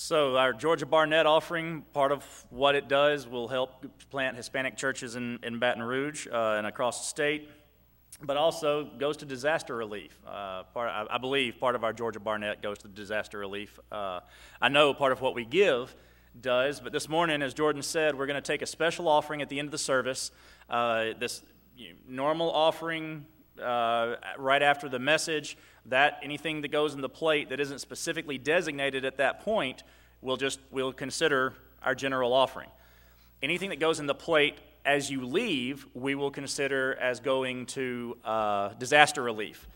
So our Georgia Barnette offering, part of what it does, will help plant Hispanic churches in Baton Rouge and across the state, but also goes to disaster relief. I believe part of our Georgia Barnette goes to disaster relief. I know part of what we give does, but this morning, as Jordan said, we're going to take a special offering at the end of the service. Normal offering right after the message, that anything that goes in the plate that isn't specifically designated at that point, we'll consider our general offering. Anything that goes in the plate as you leave, we will consider as going to disaster relief.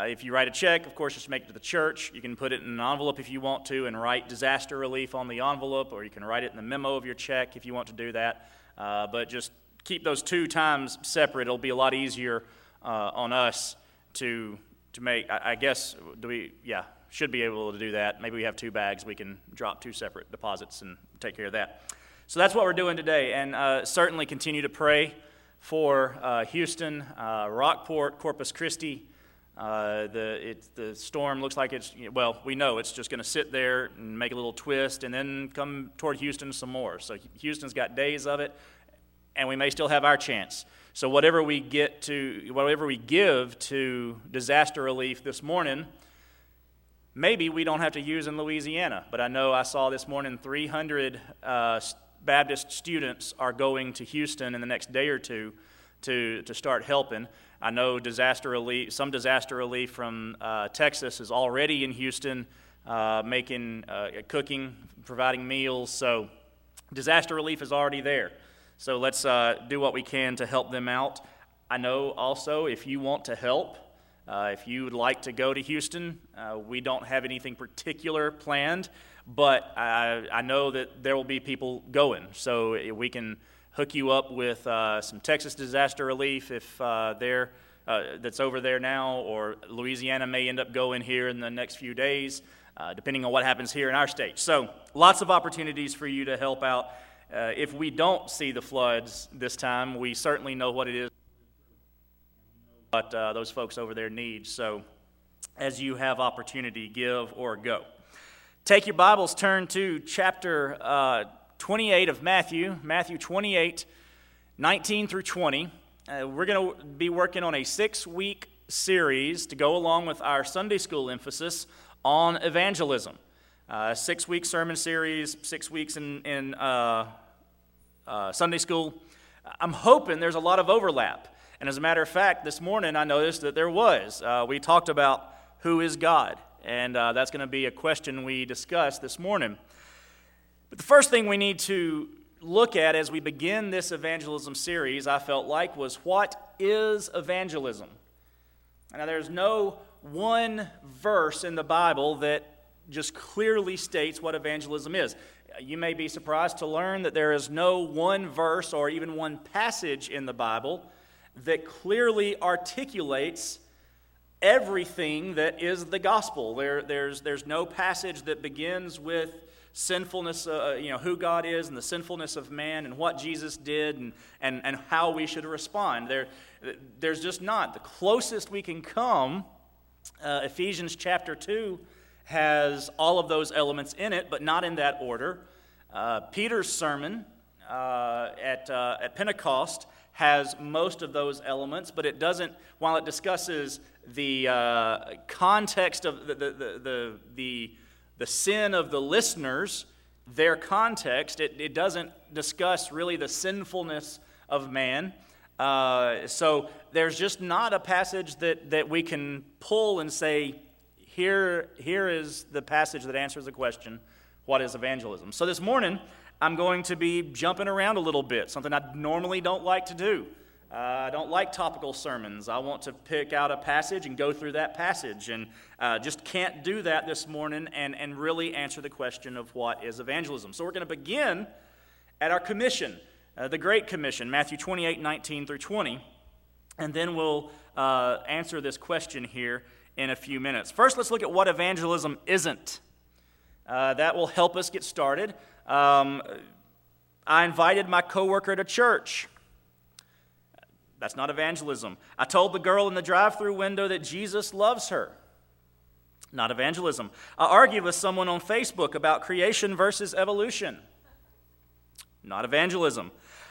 If you write a check, of course, just make it to the church. You can put it in an envelope if you want to and write disaster relief on the envelope, or you can write it in the memo of your check if you want to do that. But just keep those two times separate. It'll be a lot easier on us to make, should be able to do that. Maybe we have two bags. We can drop two separate deposits and take care of that. So that's what we're doing today, and certainly continue to pray for Houston, Rockport, Corpus Christi. The storm looks like we know it's just going to sit there and make a little twist and then come toward Houston some more. So Houston's got days of it, and we may still have our chance. So whatever we give to disaster relief this morning, maybe we don't have to use in Louisiana. But I know I saw this morning 300 Baptist students are going to Houston in the next day or two to start helping. I know some disaster relief from Texas is already in Houston, making cooking, providing meals. So disaster relief is already there. So let's do what we can to help them out. I know also if you want to help, if you would like to go to Houston, we don't have anything particular planned, but I know that there will be people going. So we can hook you up with some Texas disaster relief if that's over there now, or Louisiana may end up going here in the next few days, depending on what happens here in our state. So lots of opportunities for you to help out. If we don't see the floods this time, we certainly know what it is, what those folks over there need. So as you have opportunity, give or go. Take your Bibles, turn to chapter 28 of Matthew 28, 19 through 20. We're going to be working on a 6-week series to go along with our Sunday school emphasis on evangelism. 6-week sermon series, 6 weeks in Sunday school. I'm hoping there's a lot of overlap. And as a matter of fact, this morning I noticed that there was. We talked about who is God, and that's going to be a question we discuss this morning. But the first thing we need to look at as we begin this evangelism series, I felt like, was what is evangelism? Now, there's no one verse in the Bible that just clearly states what evangelism is. You may be surprised to learn that there is no one verse or even one passage in the Bible that clearly articulates everything that is the gospel. There's no passage that begins with sinfulness, who God is and the sinfulness of man and what Jesus did and how we should respond. There's just not. The closest we can come, Ephesians chapter 2, has all of those elements in it, but not in that order. Peter's sermon at Pentecost has most of those elements, but it doesn't. While it discusses the context of the sin of the listeners, their context, it doesn't discuss really the sinfulness of man. So there's just not a passage that we can pull and say, Here is the passage that answers the question, what is evangelism? So this morning, I'm going to be jumping around a little bit, something I normally don't like to do. I don't like topical sermons. I want to pick out a passage and go through that passage, and just can't do that this morning and really answer the question of what is evangelism. So we're going to begin at our commission, the Great Commission, Matthew 28, 19 through 20, and then we'll answer this question here in a few minutes. First, let's look at what evangelism isn't. That will help us get started. I invited my coworker to church. That's not evangelism. I told the girl in the drive-thru window that Jesus loves her. not evangelism. I argued with someone on Facebook about creation versus evolution. Not evangelism.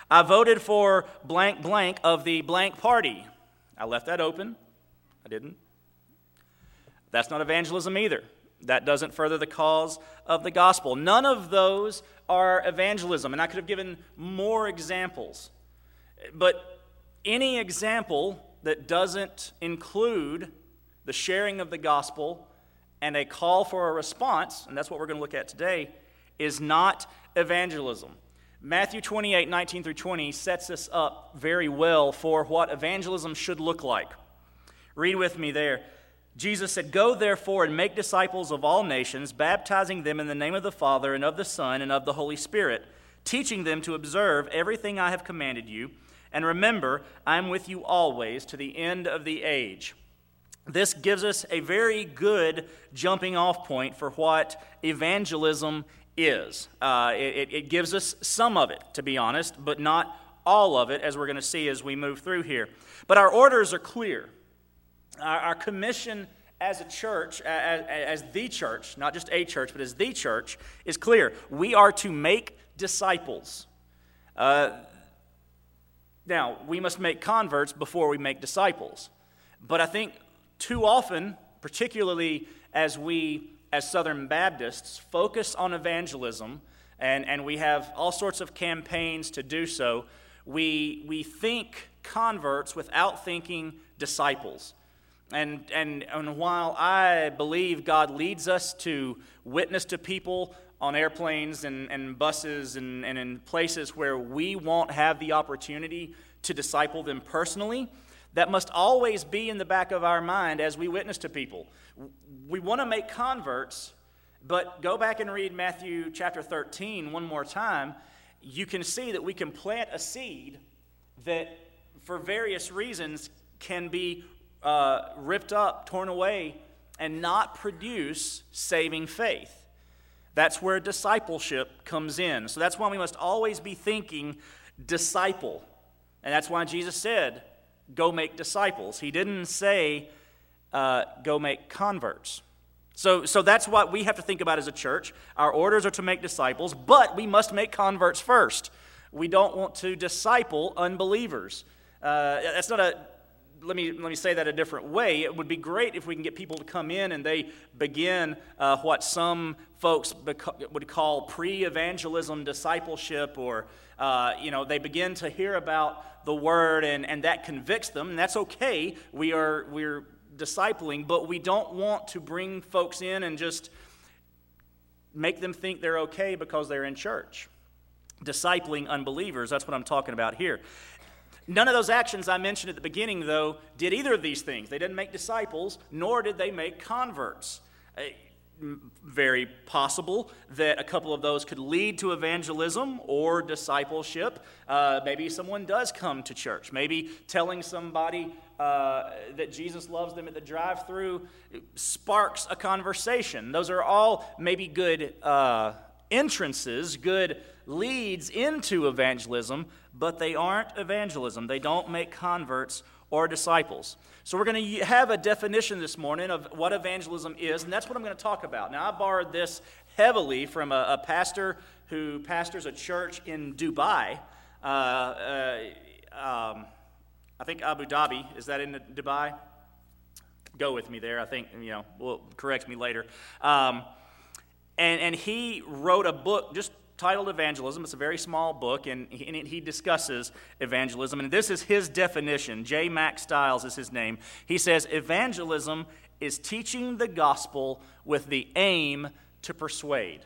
I voted for blank blank of the blank party. I left that open. I didn't. That's not evangelism either. That doesn't further the cause of the gospel. None of those are evangelism. And I could have given more examples. But any example that doesn't include the sharing of the gospel and a call for a response, and that's what we're going to look at today, is not evangelism. Matthew 28, 19 through 20 sets us up very well for what evangelism should look like. Read with me there. Jesus said, "Go therefore and make disciples of all nations, baptizing them in the name of the Father and of the Son and of the Holy Spirit, teaching them to observe everything I have commanded you. And remember, I am with you always to the end of the age." This gives us a very good jumping off point for what evangelism is. It gives us some of it, to be honest, but not all of it, as we're going to see as we move through here. But our orders are clear. Our commission as a church, as the church, not just a church, but as the church, is clear. We are to make disciples. Now, we must make converts before we make disciples. But I think too often, particularly as we, as Southern Baptists, focus on evangelism, and we have all sorts of campaigns to do so, we think converts without thinking disciples. And while I believe God leads us to witness to people on airplanes and buses and in places where we won't have the opportunity to disciple them personally, that must always be in the back of our mind as we witness to people. We want to make converts, but go back and read Matthew chapter 13 one more time. You can see that we can plant a seed that, for various reasons, can be ripped up, torn away, and not produce saving faith. That's where discipleship comes in. So that's why we must always be thinking disciple. And that's why Jesus said, "Go make disciples." He didn't say, "Go make converts." So that's what we have to think about as a church. Our orders are to make disciples, but we must make converts first. We don't want to disciple unbelievers. That's not a... Let me say that a different way. It would be great if we can get people to come in and they begin what some folks would call pre-evangelism discipleship, or they begin to hear about the word and that convicts them, and that's okay. We're discipling, but we don't want to bring folks in and just make them think they're okay because they're in church. Discipling unbelievers, that's what I'm talking about here. None of those actions I mentioned at the beginning, though, did either of these things. They didn't make disciples, nor did they make converts. Very possible that a couple of those could lead to evangelism or discipleship. Maybe someone does come to church. Maybe telling somebody that Jesus loves them at the drive-thru sparks a conversation. Those are all maybe good entrances, good leads into evangelism, but they aren't evangelism. They don't make converts or disciples. So we're going to have a definition this morning of what evangelism is, and that's what I'm going to talk about. Now, I borrowed this heavily from a pastor who pastors a church in Dubai. I think Abu Dhabi. Is that in Dubai? Go with me there. I think, well, correct me later. And he wrote a book just titled Evangelism. It's a very small book, and he discusses evangelism. And this is his definition. J. Max Stiles is his name. He says, "Evangelism is teaching the gospel with the aim to persuade."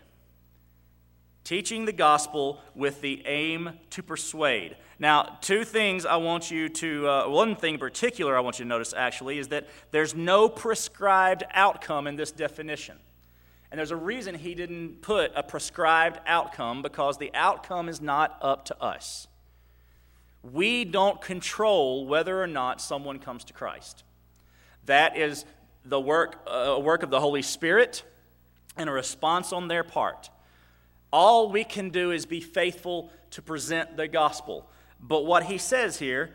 Teaching the gospel with the aim to persuade. Now, two things I want you to, one thing in particular I want you to notice, actually, is that there's no prescribed outcome in this definition. And there's a reason he didn't put a prescribed outcome, because the outcome is not up to us. We don't control whether or not someone comes to Christ. That is the work of the Holy Spirit and a response on their part. All we can do is be faithful to present the gospel. But what he says here,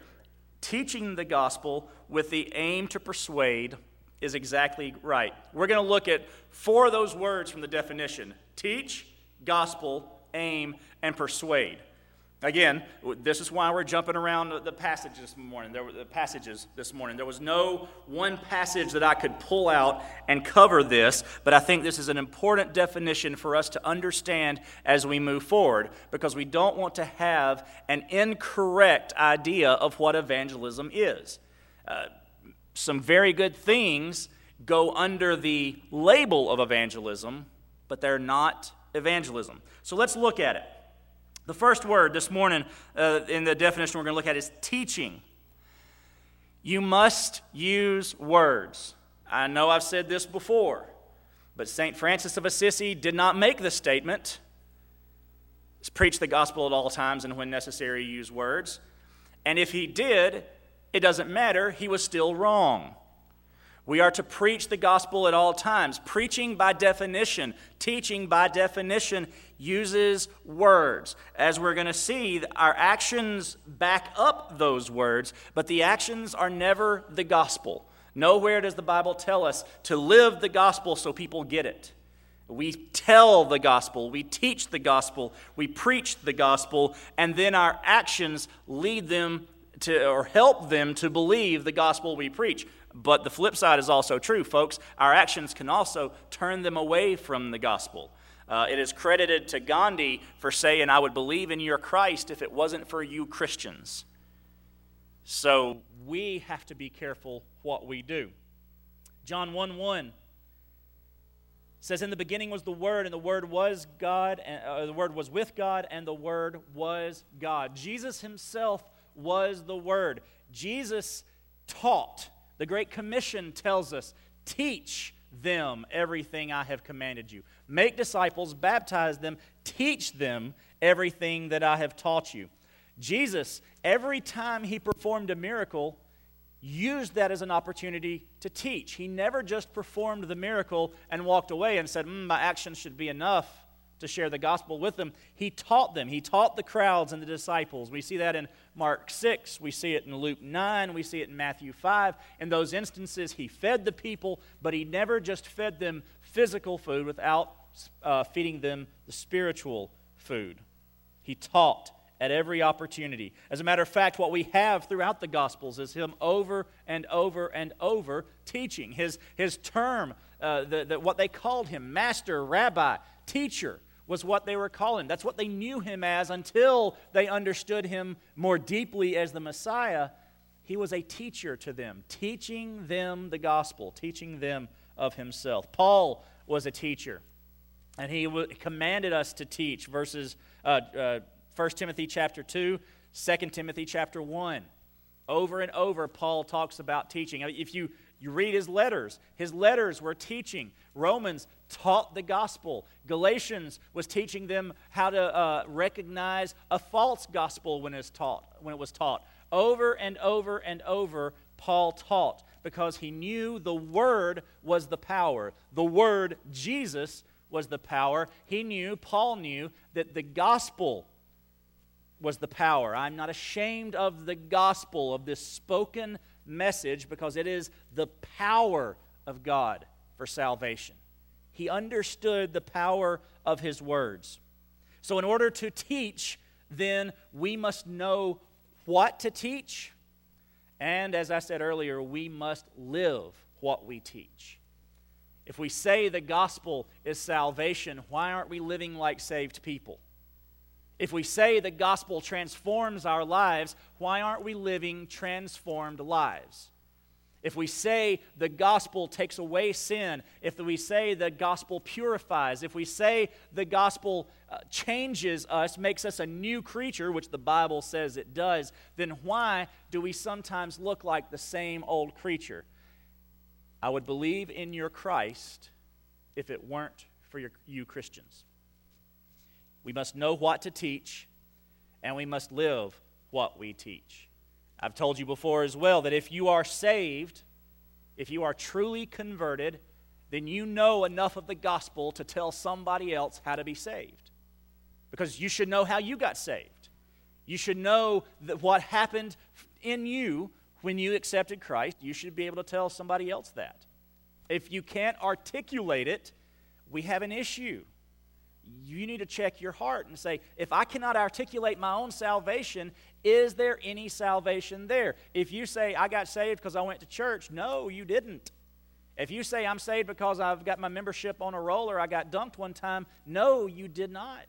teaching the gospel with the aim to persuade, is exactly right. We're going to look at four of those words from the definition: teach, gospel, aim, and persuade. Again, this is why we're jumping around the passages this morning. There was no one passage that I could pull out and cover this, but I think this is an important definition for us to understand as we move forward, because we don't want to have an incorrect idea of what evangelism is. Some very good things go under the label of evangelism, but they're not evangelism. So let's look at it. The first word this morning in the definition we're going to look at is teaching. You must use words. I know I've said this before, but St. Francis of Assisi did not make the statement, preach the gospel at all times and when necessary use words. And if he did, it doesn't matter, he was still wrong. We are to preach the gospel at all times. Preaching by definition, teaching by definition uses words. As we're going to see, our actions back up those words, but the actions are never the gospel. Nowhere does the Bible tell us to live the gospel so people get it. We tell the gospel, we teach the gospel, we preach the gospel, and then our actions lead them to or help them to believe the gospel we preach. But the flip side is also true, folks. Our actions can also turn them away from the gospel. It is credited to Gandhi for saying, "I would believe in your Christ if it wasn't for you Christians." So we have to be careful what we do. John 1:1 says, "In the beginning was the Word, and the Word was God, and the Word was with God, and the Word was God." Jesus himself was the Word. Jesus taught. The Great Commission tells us, teach them everything I have commanded you. Make disciples, baptize them, teach them everything that I have taught you. Jesus, every time he performed a miracle, used that as an opportunity to teach. He never just performed the miracle and walked away and said, my actions should be enough to share the gospel with them. He taught them. He taught the crowds and the disciples. We see that in Mark 6, we see it in Luke 9, we see it in Matthew 5. In those instances, he fed the people, but he never just fed them physical food without feeding them the spiritual food. He taught at every opportunity. As a matter of fact, what we have throughout the Gospels is him over and over and over teaching. His term, what they called him, master, rabbi, teacher, was what they were calling. That's what they knew him as until they understood him more deeply as the Messiah. He was a teacher to them, teaching them the gospel, teaching them of himself. Paul was a teacher, and he commanded us to teach, verses 1 Timothy chapter 2, 2 Timothy chapter 1. Over and over, Paul talks about teaching. If you read his letters were teaching. Romans taught the gospel. Galatians was teaching them how to recognize a false gospel when it was taught. Over and over and over, Paul taught, because he knew the Word was the power. The Word, Jesus, was the power. He knew, Paul knew, that the gospel was the power. I'm not ashamed of the gospel, of this spoken message, because it is the power of God for salvation. He understood the power of his words. So in order to teach, then, we must know what to teach. And as I said earlier, we must live what we teach. If we say the gospel is salvation, why aren't we living like saved people? If we say the gospel transforms our lives, why aren't we living transformed lives? If we say the gospel takes away sin, if we say the gospel purifies, if we say the gospel changes us, makes us a new creature, which the Bible says it does, then why do we sometimes look like the same old creature? I would believe in your Christ if it weren't for you Christians. We must know what to teach, and we must live what we teach. I've told you before as well that if you are saved, if you are truly converted, then you know enough of the gospel to tell somebody else how to be saved. Because you should know how you got saved. You should know that what happened in you when you accepted Christ. You should be able to tell somebody else that. If you can't articulate it, we have an issue. You need to check your heart and say, if I cannot articulate my own salvation, is there any salvation there? If you say, I got saved because I went to church, no, you didn't. If you say, I'm saved because I've got my membership on a roller, I got dunked one time, no, you did not.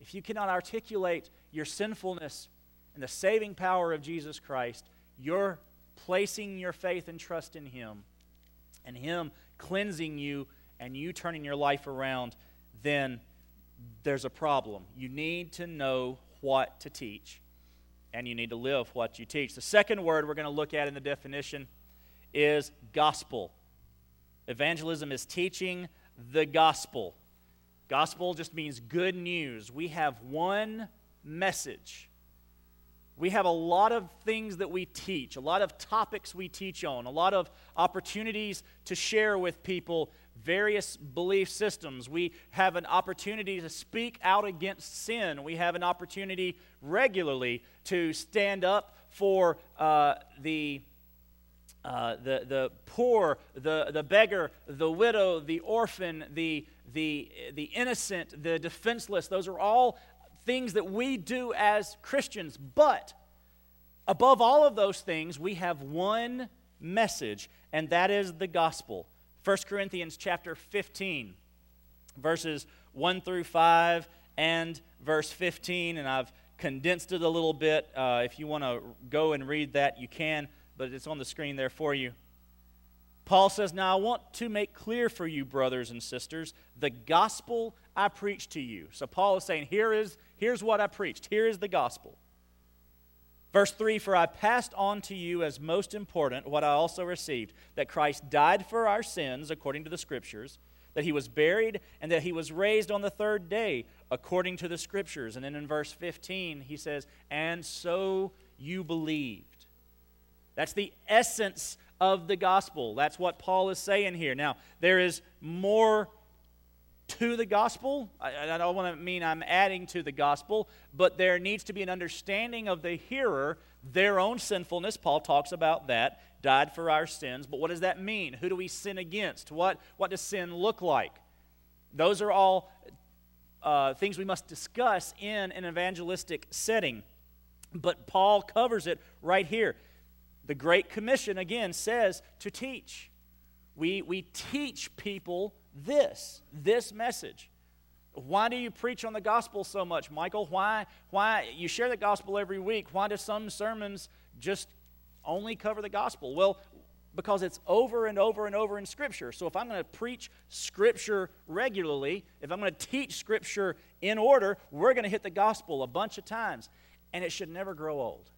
If you cannot articulate your sinfulness and the saving power of Jesus Christ, you're placing your faith and trust in Him, and Him cleansing you and you turning your life around, then there's a problem. You need to know what to teach, and you need to live what you teach. The second word we're going to look at in the definition is gospel. Evangelism is teaching the gospel. Gospel just means good news. We have one message. We have a lot of things that we teach, a lot of topics we teach on, a lot of opportunities to share with people various belief systems. We have an opportunity to speak out against sin. We have an opportunity regularly to stand up for the poor, the beggar, the widow, the orphan, the innocent, the defenseless. Those are all things that we do as Christians. But above all of those things, we have one message, and that is the gospel. 1 Corinthians chapter 15, verses 1 through 5 and verse 15, and I've condensed it a little bit. If you want to go and read that, you can, but it's on the screen there for you. Paul says, now I want to make clear for you, brothers and sisters, the gospel I preached to you. So Paul is saying, here's what I preached. Here is the gospel. Verse 3, for I passed on to you as most important what I also received, that Christ died for our sins according to the Scriptures, that He was buried, and that He was raised on the third day according to the Scriptures. And then in verse 15, he says, and so you believed. That's the essence of the gospel. That's what Paul is saying here. Now, there is more to the gospel. I don't want to mean I'm adding to the gospel, but there needs to be an understanding of the hearer, their own sinfulness. Paul talks about that, died for our sins. But what does that mean? Who do we sin against? What does sin look like? Those are all things we must discuss in an evangelistic setting. But Paul covers it right here. The Great Commission, again, says to teach. We teach people this message. Why do you preach on the gospel so much, Michael? Why you share the gospel every week? Why do some sermons just only cover the gospel? Well, because it's over and over and over in Scripture. So if I'm going to preach Scripture regularly, if I'm going to teach Scripture in order, we're going to hit the gospel a bunch of times, and it should never grow old.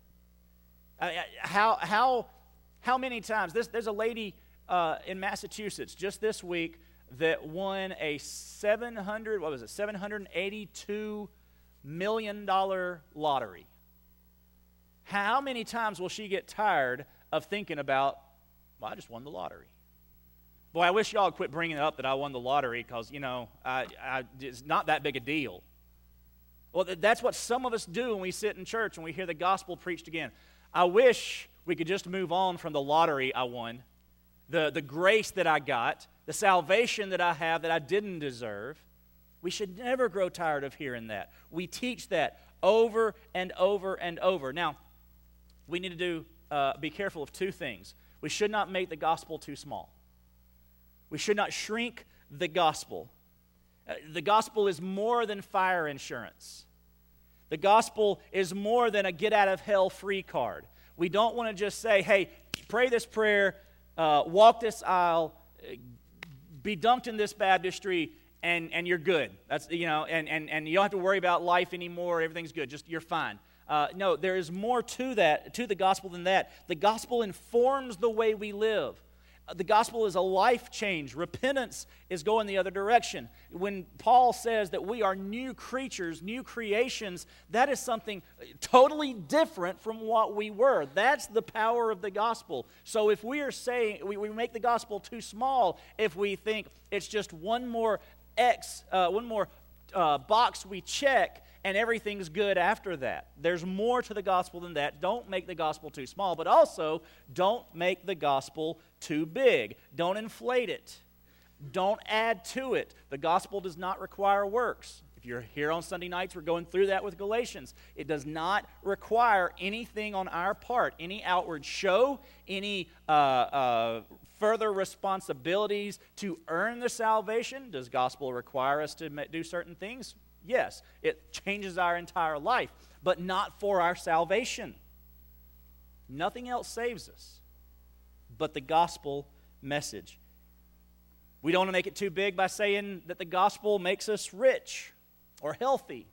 How many times? There's a lady in Massachusetts just this week that won a $782 million lottery. How many times will she get tired of thinking about, well, I just won the lottery? Boy, I wish y'all would quit bringing it up that I won the lottery because, you know, it's not that big a deal. Well, that's what some of us do when we sit in church and we hear the gospel preached again. I wish we could just move on from the lottery I won, the grace that I got, the salvation that I have that I didn't deserve. We should never grow tired of hearing that. We teach that over and over and over. Now, we need to be careful of two things. We should not make the gospel too small. We should not shrink the gospel. The gospel is more than fire insurance. The gospel is more than a get-out-of-hell-free card. We don't want to just say, hey, pray this prayer, walk this aisle, be dunked in this baptistry, and you're good. That's, you know, and you don't have to worry about life anymore. Everything's good. Just you're fine. No, there is more to that, to the gospel than that. The gospel informs the way we live. The gospel is a life change. Repentance is going the other direction. When Paul says that we are new creatures, new creations, that is something totally different from what we were. That's the power of the gospel. So if we are saying we make the gospel too small, if we think it's just one more box we check and everything's good after that. There's more to the gospel than that. Don't make the gospel too small, but also don't make the gospel too big. Don't inflate it. Don't add to it. The gospel does not require works. If you're here on Sunday nights, we're going through that with Galatians. It does not require anything on our part, any outward show, any further responsibilities to earn the salvation. Does gospel require us to do certain things? Yes. It changes our entire life, but not for our salvation. Nothing else saves us but the gospel message. We don't want to make it too big by saying that the gospel makes us rich or healthy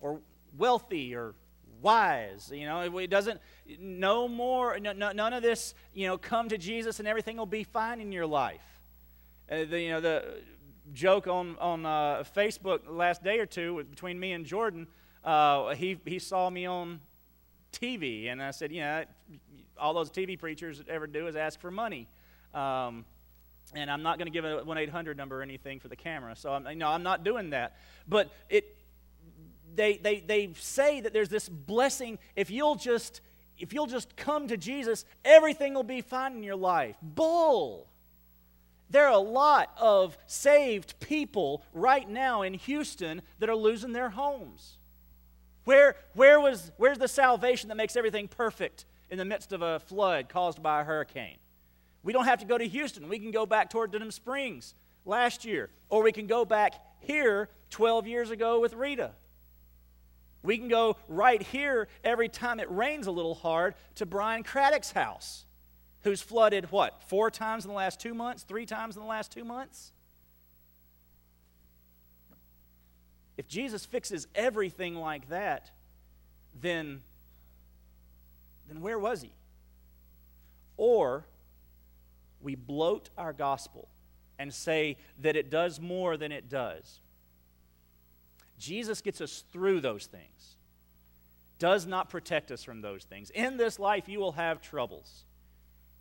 or wealthy or wise. You know, it doesn't, no more, none of this, you know, come to Jesus and everything will be fine in your life. The joke on Facebook the last day or two between me and Jordan, he saw me on TV, and I said, all those TV preachers ever do is ask for money. And I'm not going to give a 1-800 number or anything for the camera, so I'm not doing that. But they say that there's this blessing. If you'll just come to Jesus, everything will be fine in your life. Bull! There are a lot of saved people right now in Houston that are losing their homes. Where's the salvation that makes everything perfect in the midst of a flood caused by a hurricane? We don't have to go to Houston. We can go back toward Denham Springs last year. Or we can go back here 12 years ago with Rita. We can go right here every time it rains a little hard to Brian Craddock's house, who's flooded, 3 times in the last 2 months? If Jesus fixes everything like that, then where was he? Or we bloat our gospel and say that it does more than it does. Jesus gets us through those things, does not protect us from those things. In this life, you will have troubles.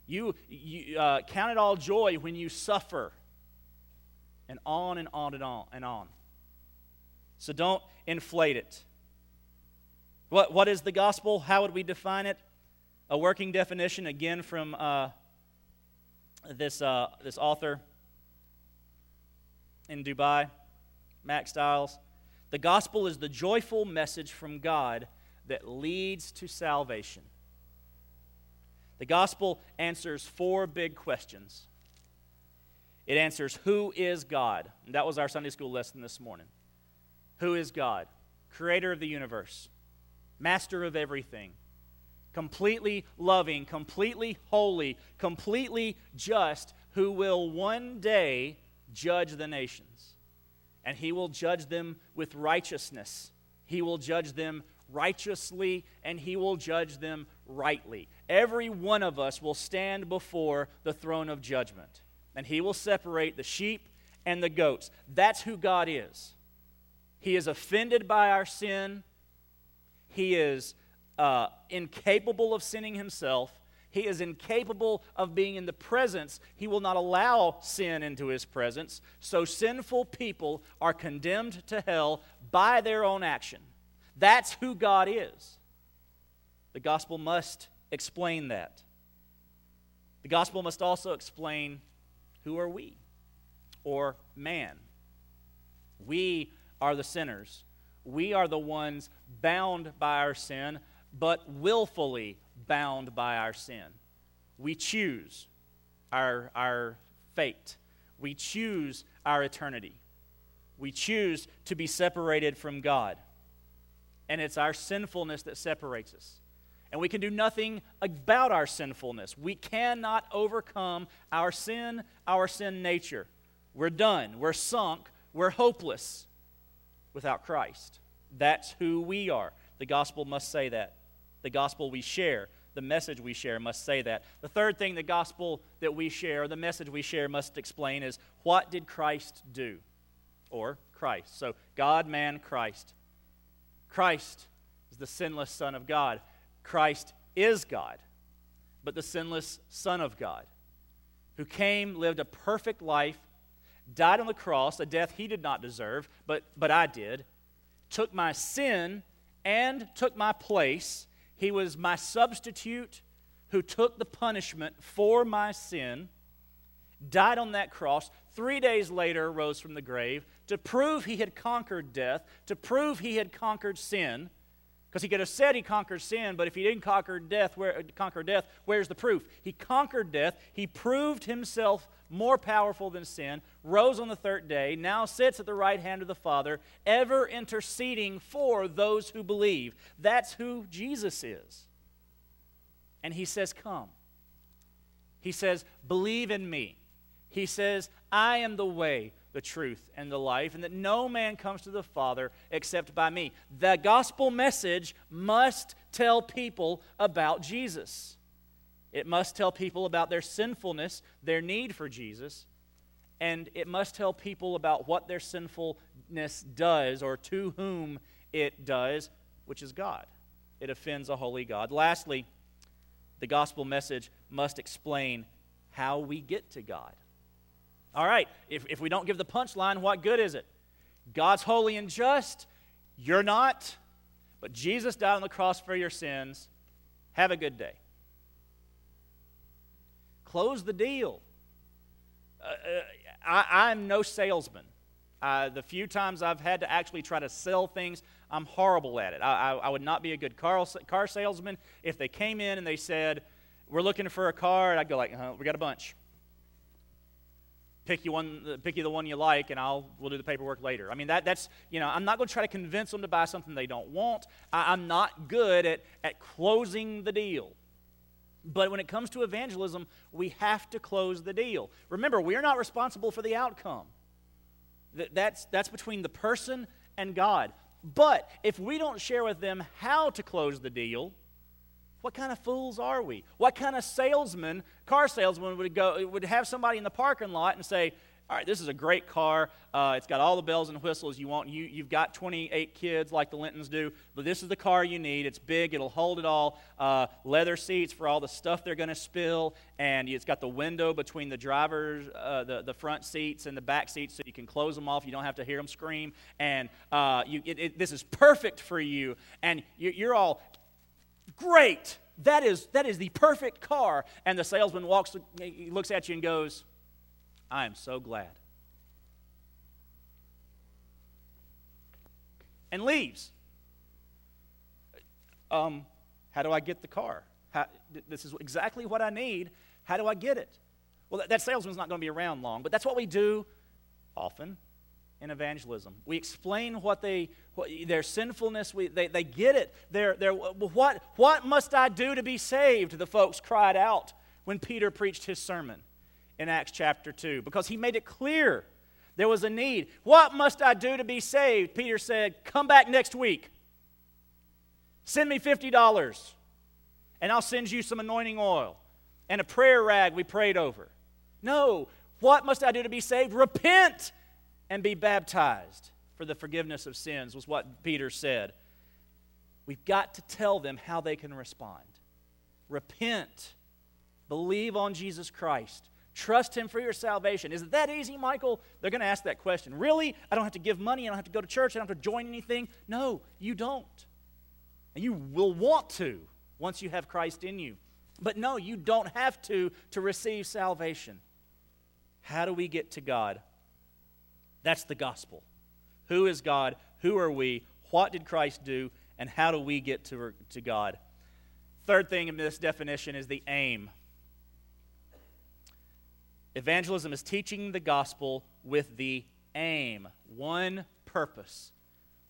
You count it all joy when you suffer, and on and on and on and on. So don't inflate it. What is the gospel? How would we define it? A working definition, again, from this author in Dubai, Max Stiles. The gospel is the joyful message from God that leads to salvation. The gospel answers 4 big questions. It answers, who is God? And that was our Sunday school lesson this morning. Who is God? Creator of the universe, master of everything, completely loving, completely holy, completely just, who will one day judge the nations. And he will judge them with righteousness. He will judge them righteously, and he will judge them rightly. Every one of us will stand before the throne of judgment, and he will separate the sheep and the goats. That's who God is. He is offended by our sin. He is incapable of sinning himself. He is incapable of being in the presence. He will not allow sin into his presence. So sinful people are condemned to hell by their own action. That's who God is. The gospel must explain that. The gospel must also explain, who are we? Or man. We are the sinners. We are the ones bound by our sin, but willfully bound by our sin. We choose our fate. We choose our eternity. We choose to be separated from God. And it's our sinfulness that separates us. And we can do nothing about our sinfulness. We cannot overcome our sin nature. We're done. We're sunk. We're hopeless without Christ. That's who we are. The gospel must say that. The gospel we share, the message we share must say that. The third thing the gospel that we share, the message we share must explain is, what did Christ do? Or Christ. So God, man, Christ. Christ is the sinless Son of God. Christ is God, but the sinless Son of God, who came, lived a perfect life, died on the cross, a death he did not deserve, but I did, took my sin and took my place. He was my substitute who took the punishment for my sin, died on that cross, 3 days later rose from the grave to prove he had conquered death, to prove he had conquered sin, because he could have said he conquered sin, but if he didn't conquer death, where's the proof? He conquered death, he proved himself more powerful than sin, rose on the third day, now sits at the right hand of the Father, ever interceding for those who believe. That's who Jesus is. And he says, come. He says, believe in me. He says, I am the way, the truth, and the life, and that no man comes to the Father except by me. The gospel message must tell people about Jesus. It must tell people about their sinfulness, their need for Jesus, and it must tell people about what their sinfulness does or to whom it does, which is God. It offends a holy God. Lastly, the gospel message must explain how we get to God. All right, if we don't give the punchline, what good is it? God's holy and just, you're not, but Jesus died on the cross for your sins. Have a good day. Close the deal. I'm no salesman. The few times I've had to actually try to sell things, I'm horrible at it. I would not be a good car salesman. If they came in and they said, we're looking for a car, and I'd go like, we got a bunch. Pick you the one you like, and we'll do the paperwork later. I mean, that's I'm not going to try to convince them to buy something they don't want. I'm not good at closing the deal. But when it comes to evangelism, we have to close the deal. Remember, we're not responsible for the outcome. That's between the person and God. But if we don't share with them how to close the deal, what kind of fools are we? What kind of car salesman would have somebody in the parking lot and say, all right, this is a great car. It's got all the bells and whistles you want. You've got 28 kids like the Lintons do, but this is the car you need. It's big. It'll hold it all. Leather seats for all the stuff they're going to spill, and it's got the window between the driver's, the front seats and the back seats so you can close them off. You don't have to hear them scream, and this is perfect for you, and you're all, great. That is the perfect car, and the salesman looks at you and goes, I am so glad. And leaves. How do I get the car? This is exactly what I need. How do I get it? Well, that salesman's not going to be around long, but that's what we do often in evangelism. We explain their sinfulness. They get it. What must I do to be saved? The folks cried out when Peter preached his sermon in Acts chapter 2, because he made it clear there was a need. What must I do to be saved? Peter said, come back next week. Send me $50, and I'll send you some anointing oil and a prayer rag we prayed over. No, what must I do to be saved? Repent and be baptized for the forgiveness of sins was what Peter said. We've got to tell them how they can respond. Repent. Believe on Jesus Christ. Trust him for your salvation. Is it that easy, Michael? They're going to ask that question. Really? I don't have to give money. I don't have to go to church. I don't have to join anything. No, you don't. And you will want to once you have Christ in you. But no, you don't have to receive salvation. How do we get to God? That's the gospel. Who is God? Who are we? What did Christ do? And how do we get to God? Third thing in this definition is the aim. Evangelism is teaching the gospel with the aim, one purpose.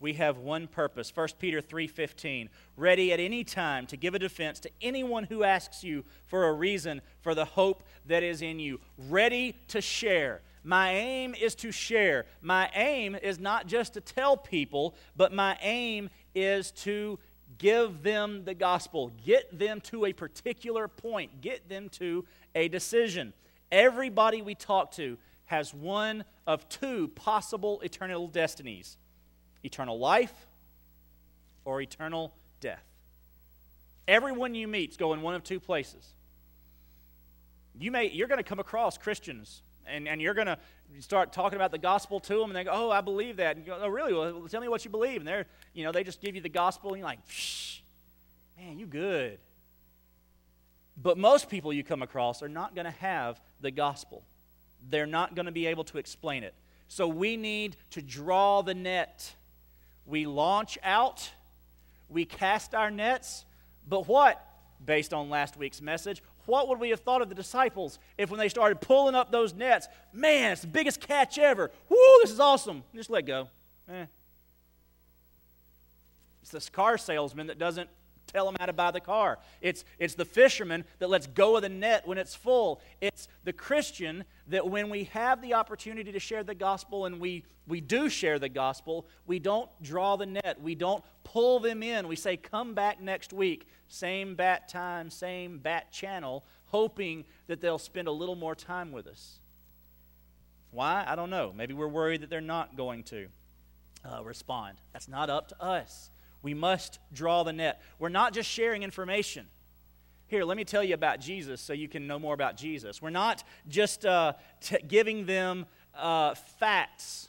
We have one purpose. 1 Peter 3:15, ready at any time to give a defense to anyone who asks you for a reason for the hope that is in you. Ready to share. My aim is to share. My aim is not just to tell people, but my aim is to give them the gospel. Get them to a particular point. Get them to a decision. Everybody we talk to has one of two possible eternal destinies: eternal life or eternal death. Everyone you meet's going one of two places. You're going to come across Christians, and you're going to start talking about the gospel to them, and they go, "Oh, I believe that." And you go, "Oh, really? Well, tell me what you believe." And they just give you the gospel, and you're like, "Man, you good." But most people you come across are not going to have the gospel. They're not going to be able to explain it. So we need to draw the net. We launch out, we cast our nets, but what? Based on last week's message, what would we have thought of the disciples if when they started pulling up those nets, man, it's the biggest catch ever. Woo, this is awesome. Just let go. It's the car salesman that doesn't tell them how to buy the car. It's the fisherman that lets go of the net when it's full. It's the Christian that when we have the opportunity to share the gospel and we do share the gospel, we don't draw the net. We don't pull them in. We say, come back next week. Same bat time, same bat channel, hoping that they'll spend a little more time with us. Why? I don't know. Maybe we're worried that they're not going to respond. That's not up to us. We must draw the net. We're not just sharing information. Here, let me tell you about Jesus so you can know more about Jesus. We're not just giving them facts.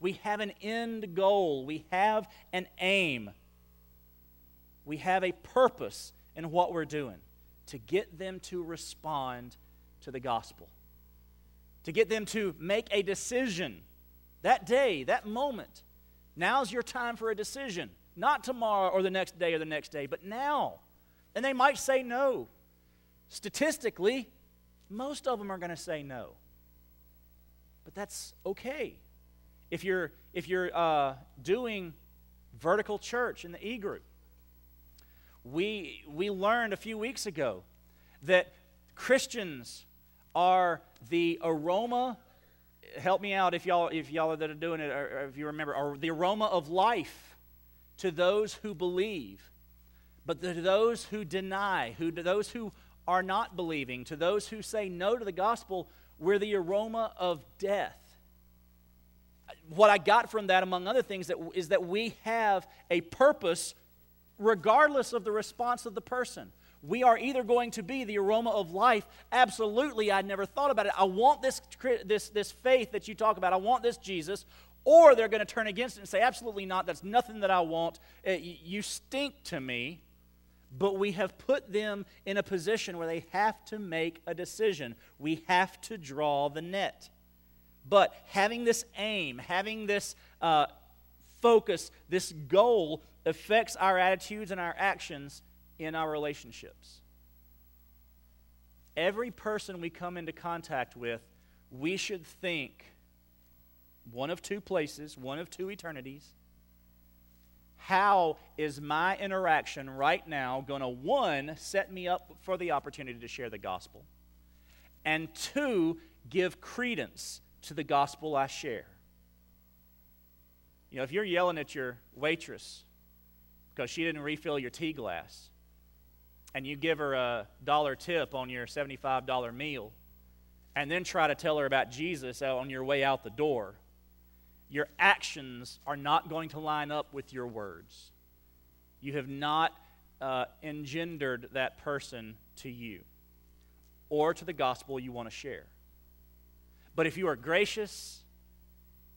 We have an end goal. We have an aim. We have a purpose in what we're doing, to get them to respond to the gospel, to get them to make a decision that day, that moment. Now's your time for a decision. Not tomorrow or the next day or the next day, but now. And they might say no. Statistically, most of them are going to say no. But that's okay. If you're doing vertical church in the E group, we learned a few weeks ago that Christians are the aroma. Help me out if y'all are that are doing it, or if you remember, are the aroma of life to those who believe, but to those who deny, to those who are not believing, to those who say no to the gospel, we're the aroma of death. What I got from that, among other things, is that we have a purpose regardless of the response of the person. We are either going to be the aroma of life. Absolutely, I never thought about it. I want this faith that you talk about. I want this Jesus. Or they're going to turn against it and say, absolutely not, that's nothing that I want, you stink to me. But we have put them in a position where they have to make a decision. We have to draw the net. But having this aim, having this focus, this goal, affects our attitudes and our actions in our relationships. Every person we come into contact with, we should think one of two places, one of two eternities. How is my interaction right now going to, one, set me up for the opportunity to share the gospel, and two, give credence to the gospel I share? You know, if you're yelling at your waitress because she didn't refill your tea glass, and you give her a dollar tip on your $75 meal, and then try to tell her about Jesus on your way out the door, your actions are not going to line up with your words. You have not engendered that person to you or to the gospel you want to share. But if you are gracious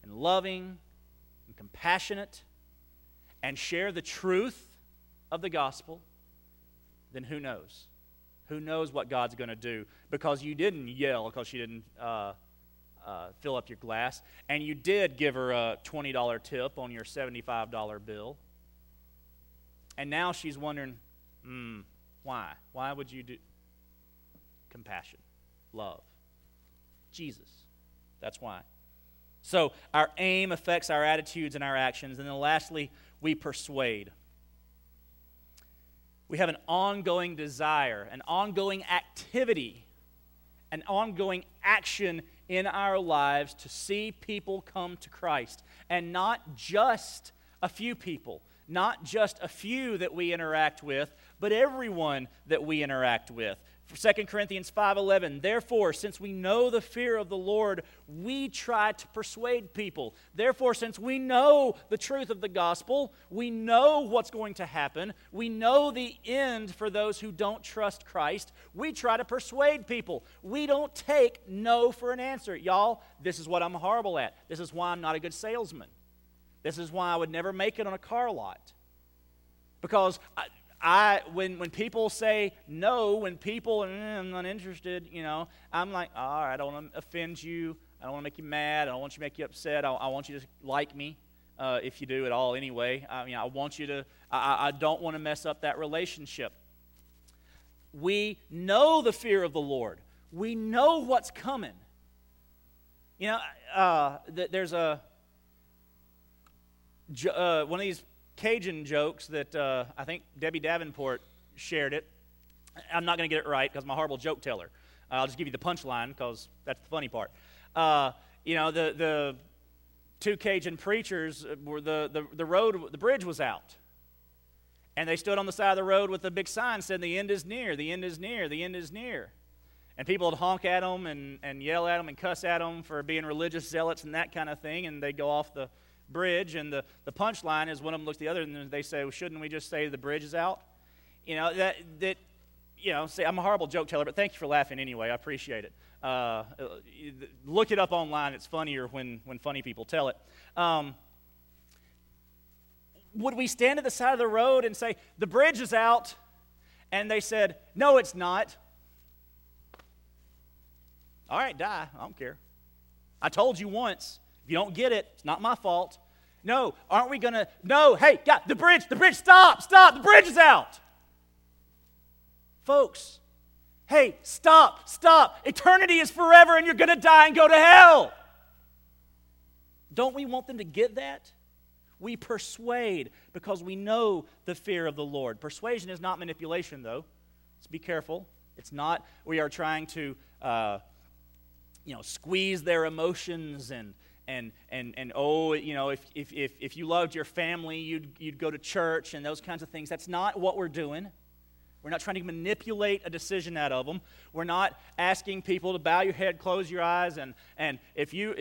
and loving and compassionate and share the truth of the gospel, then who knows? Who knows what God's going to do? Because you didn't yell because she didn't fill up your glass, and you did give her a $20 tip on your $75 bill, and now she's wondering, why? Why would you do? Compassion, love, Jesus. That's why. So our aim affects our attitudes and our actions. And then lastly, we persuade. We have an ongoing desire, an ongoing activity, an ongoing action in our lives to see people come to Christ. And not just a few people, not just a few that we interact with, but everyone that we interact with. 2 Corinthians 5:11, therefore, since we know the fear of the Lord, we try to persuade people. Therefore, since we know the truth of the gospel, we know what's going to happen. We know the end for those who don't trust Christ. We try to persuade people. We don't take no for an answer. Y'all, this is what I'm horrible at. This is why I'm not a good salesman. This is why I would never make it on a car lot. Because when people say no, when people I'm not interested, you know, I'm like, all right, I don't want to offend you. I don't want to make you mad. I don't want you to make you upset. I want you to like me, if you do at all anyway. I mean, I want you to, I don't want to mess up that relationship. We know the fear of the Lord. We know what's coming. You know, there's a, one of these Cajun jokes that I think Debbie Davenport shared it. I'm not going to get it right because I'm a horrible joke teller. I'll just give you the punchline because that's the funny part. You know, the two Cajun preachers were the road, the bridge was out, and they stood on the side of the road with a big sign saying, "The end is near. The end is near. The end is near." And people would honk at them and yell at them and cuss at them for being religious zealots and that kind of thing, and they go off the bridge, and the punchline is one of them looks at the other and they say, well, shouldn't we just say the bridge is out? You know, that you know, say, I'm a horrible joke teller, but thank you for laughing anyway. I appreciate it. Look it up online. It's funnier when funny people tell it. Would we stand at the side of the road and say, the bridge is out? And they said, no, it's not. All right, die. I don't care. I told you once. If you don't get it, it's not my fault. No, aren't we going to? No, hey, God, the bridge, stop, the bridge is out. Folks, hey, stop. Eternity is forever and you're going to die and go to hell. Don't we want them to get that? We persuade because we know the fear of the Lord. Persuasion is not manipulation, though. Let's be careful. It's not we are trying to, squeeze their emotions and oh, you know, if you loved your family, you'd go to church and those kinds of things. That's not what we're doing. We're not trying to manipulate a decision out of them. We're not asking people to bow your head, close your eyes, and if you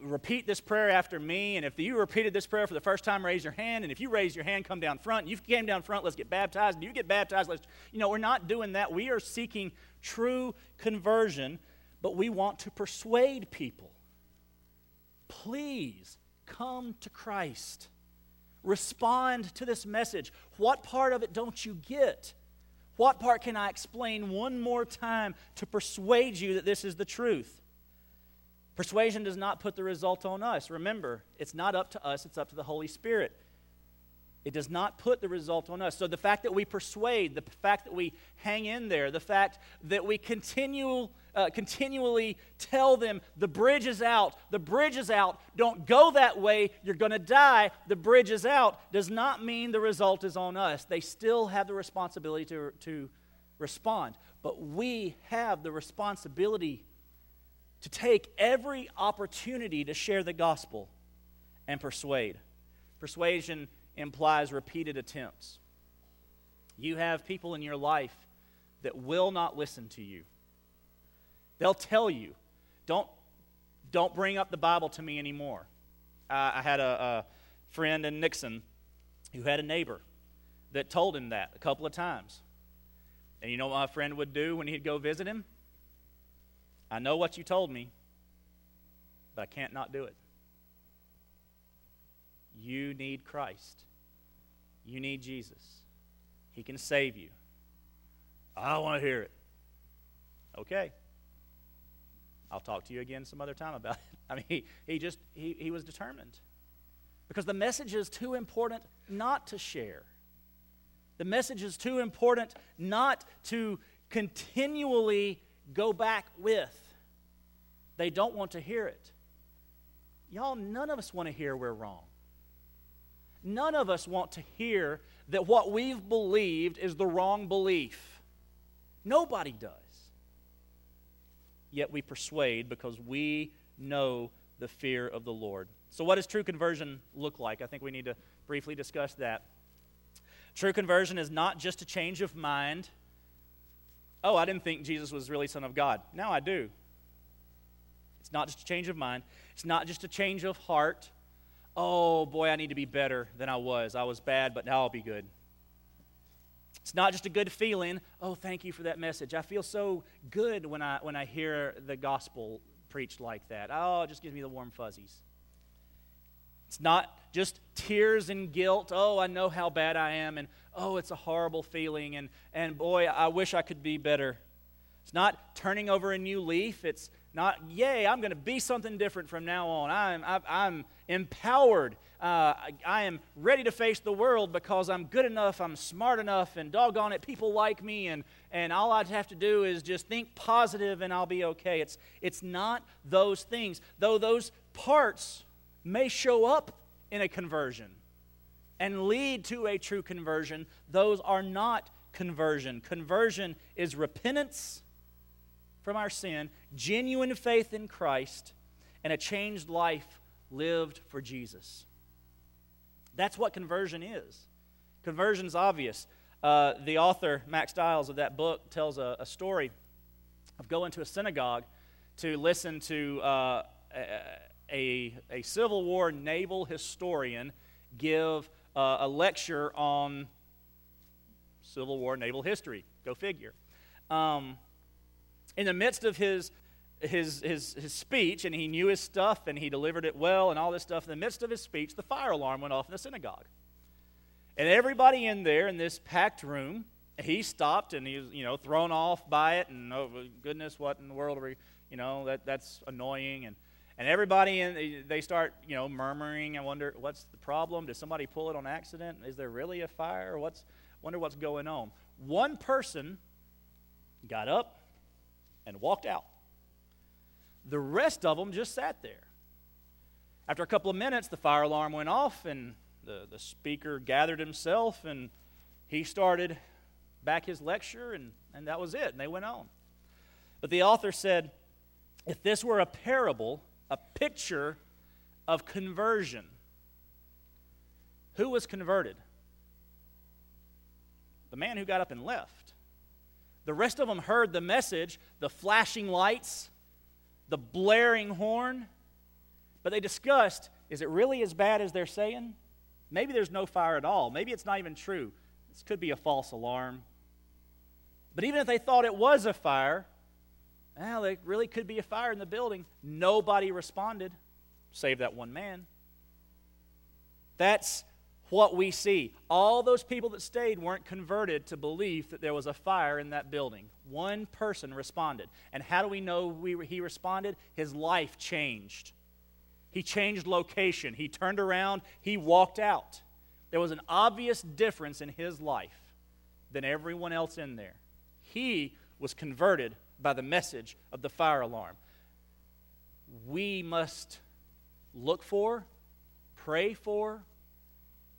repeat this prayer after me, and if you repeated this prayer for the first time, raise your hand, and if you raise your hand, come down front. And if you came down front, let's get baptized. And you get baptized, let's, you know, we're not doing that. We are seeking true conversion, but we want to persuade people. Please come to Christ. Respond to this message. What part of it don't you get? What part can I explain one more time to persuade you that this is the truth? Persuasion does not put the result on us. Remember, it's not up to us, it's up to the Holy Spirit. It does not put the result on us. So the fact that we persuade, the fact that we hang in there, the fact that we continually tell them, the bridge is out, don't go that way, you're going to die, the bridge is out, does not mean the result is on us. They still have the responsibility to respond. But we have the responsibility to take every opportunity to share the gospel and persuade. Persuasion implies repeated attempts. You have people in your life that will not listen to you. They'll tell you, don't bring up the Bible to me anymore. I had a friend in Nixon who had a neighbor that told him that a couple of times. And you know what my friend would do when he'd go visit him? I know what you told me, but I can't not do it. You need Christ. You need Jesus. He can save you. I want to hear it. Okay. I'll talk to you again some other time about it. I mean, he was determined. Because the message is too important not to share. The message is too important not to continually go back with. They don't want to hear it. Y'all, none of us want to hear we're wrong. None of us want to hear that what we've believed is the wrong belief. Nobody does. Yet we persuade because we know the fear of the Lord. So what does true conversion look like? I think we need to briefly discuss that. True conversion is not just a change of mind. Oh, I didn't think Jesus was really Son of God. Now I do. It's not just a change of mind. It's not just a change of heart. Oh, boy, I need to be better than I was. I was bad, but now I'll be good. It's not just a good feeling. Oh, thank you for that message. I feel so good when I hear the gospel preached like that. Oh, it just gives me the warm fuzzies. It's not just tears and guilt. Oh, I know how bad I am, and oh, it's a horrible feeling, and boy, I wish I could be better. It's not turning over a new leaf. It's not, yay, I'm going to be something different from now on. I'm empowered. I am ready to face the world because I'm good enough, I'm smart enough, and doggone it, people like me, and all I have to do is just think positive and I'll be okay. It's not those things, though those parts may show up in a conversion and lead to a true conversion. Those are not conversion. Conversion is repentance from our sin, genuine faith in Christ, and a changed life lived for Jesus. That's what conversion is. Conversion's obvious. The author, Max Stiles, of that book tells a story of going to a synagogue to listen to a Civil War naval historian give a lecture on Civil War naval history. Go figure. In the midst of his speech, and he knew his stuff, and he delivered it well, and all this stuff, in the midst of his speech, the fire alarm went off in the synagogue. And everybody in there, in this packed room, he stopped, and he was, thrown off by it, and oh, goodness, what in the world are we, that's annoying, and everybody, they start, murmuring, I wonder, what's the problem? Did somebody pull it on accident? Is there really a fire? Wonder what's going on. One person got up and walked out. The rest of them just sat there. After a couple of minutes, the fire alarm went off, and the speaker gathered himself, and he started back his lecture, and that was it, and they went on. But the author said, if this were a parable, a picture of conversion. Who was converted? The man who got up and left. The rest of them heard the message, the flashing lights, the blaring horn, but they discussed, is it really as bad as they're saying? Maybe there's no fire at all. Maybe it's not even true. This could be a false alarm. But even if they thought it was a fire, well, there really could be a fire in the building. Nobody responded, save that one man. That's what we see. All those people that stayed weren't converted to believe that there was a fire in that building. One person responded. And how do we know he responded? His life changed. He changed location. He turned around. He walked out. There was an obvious difference in his life than everyone else in there. He was converted by the message of the fire alarm. We must look for, pray for,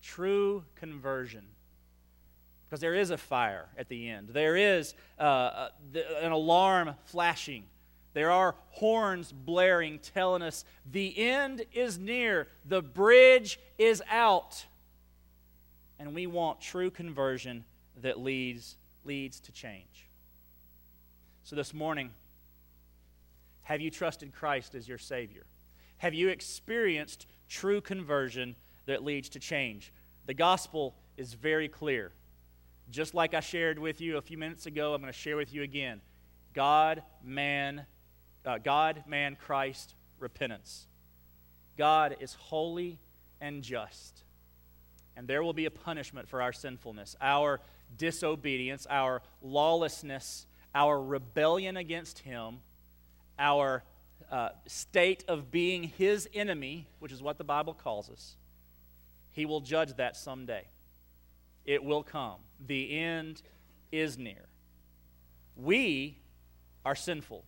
true conversion. Because there is a fire at the end. There is an alarm flashing. There are horns blaring, telling us the end is near. The bridge is out. And we want true conversion that leads to change. So this morning, have you trusted Christ as your Savior? Have you experienced true conversion that leads to change? The gospel is very clear. Just like I shared with you a few minutes ago, I'm going to share with you again. God, man, Christ, repentance. God is holy and just. And there will be a punishment for our sinfulness, our disobedience, our lawlessness, our rebellion against Him, our state of being His enemy, which is what the Bible calls us. He will judge that someday. It will come. The end is near. We are sinful.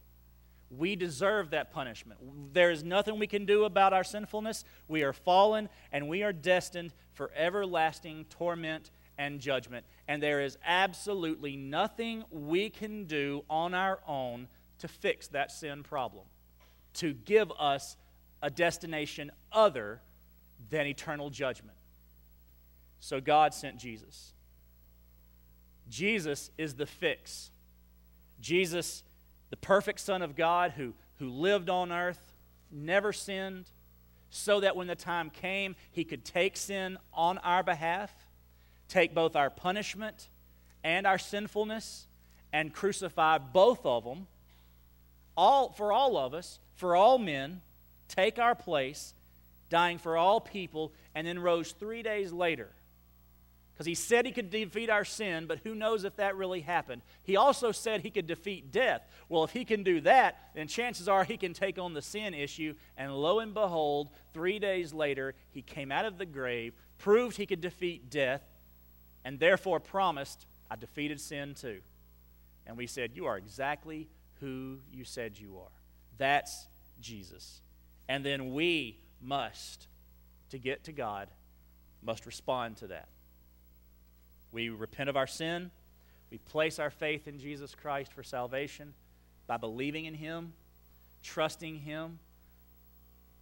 We deserve that punishment. There is nothing we can do about our sinfulness. We are fallen, and we are destined for everlasting torment and judgment. And there is absolutely nothing we can do on our own to fix that sin problem, to give us a destination other than eternal judgment. So God sent Jesus. Jesus is the fix. Jesus, the perfect Son of God who lived on earth, never sinned, so that when the time came, He could take sin on our behalf, take both our punishment and our sinfulness, and crucify both of them, all for all of us, for all men, take our place, dying for all people, and then rose 3 days later. Because he said he could defeat our sin, but who knows if that really happened. He also said he could defeat death. Well, if he can do that, then chances are he can take on the sin issue. And lo and behold, 3 days later, he came out of the grave, proved he could defeat death, and therefore promised, I defeated sin too. And we said, you are exactly who you said you are. That's Jesus. And then we must, to get to God, must respond to that. We repent of our sin. We place our faith in Jesus Christ for salvation by believing in Him, trusting Him,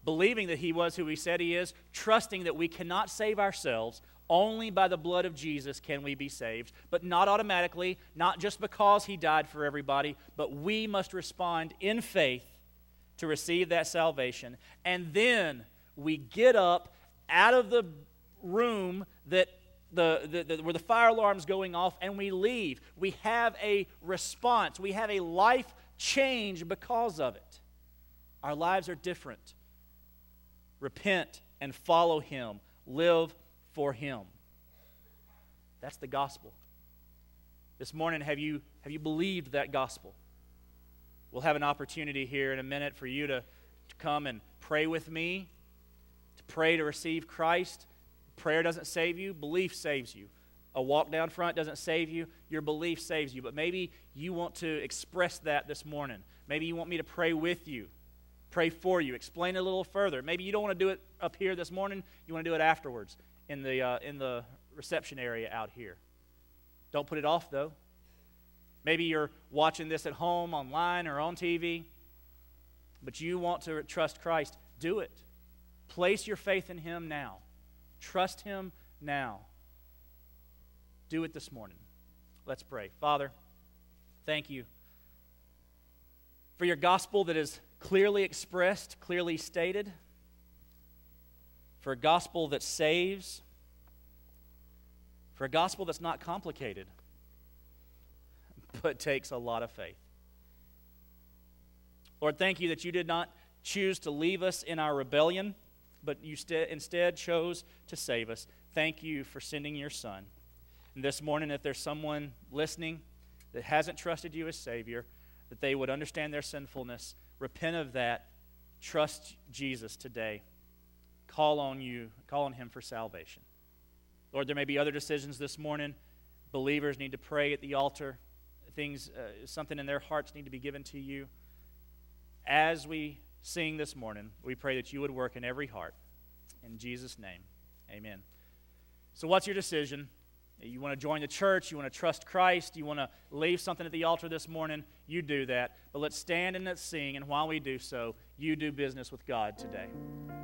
believing that He was who He said He is, trusting that we cannot save ourselves. Only by the blood of Jesus can we be saved, but not automatically, not just because He died for everybody, but we must respond in faith to receive that salvation. And then we get up out of the room that where the fire alarm's going off, and we leave. We have a response. We have a life change because of it. Our lives are different. Repent and follow Him. Live for Him. That's the gospel. This morning, have you believed that gospel? We'll have an opportunity here in a minute for you to come and pray with me, to pray to receive Christ. Prayer doesn't save you. Belief saves you. A walk down front doesn't save you. Your belief saves you. But maybe you want to express that this morning. Maybe you want me to pray with you, pray for you, explain it a little further. Maybe you don't want to do it up here this morning. You want to do it afterwards in the reception area out here. Don't put it off, though. Maybe you're watching this at home, online, or on TV, but you want to trust Christ. Do it. Place your faith in Him now. Trust Him now. Do it this morning. Let's pray. Father, thank You for Your gospel that is clearly expressed, clearly stated, for a gospel that saves, for a gospel that's not complicated, but takes a lot of faith. Lord, thank You that You did not choose to leave us in our rebellion, but You instead chose to save us. Thank You for sending Your Son. And this morning, if there's someone listening that hasn't trusted You as Savior, that they would understand their sinfulness, repent of that, trust Jesus today. Call on Him for salvation. Lord, there may be other decisions this morning. Believers need to pray at the altar. Something in their hearts need to be given to You. As we sing this morning, we pray that You would work in every heart. In Jesus' name, amen. So what's your decision? You want to join the church? You want to trust Christ? You want to leave something at the altar this morning? You do that. But let's stand and let's sing, and while we do so, you do business with God today.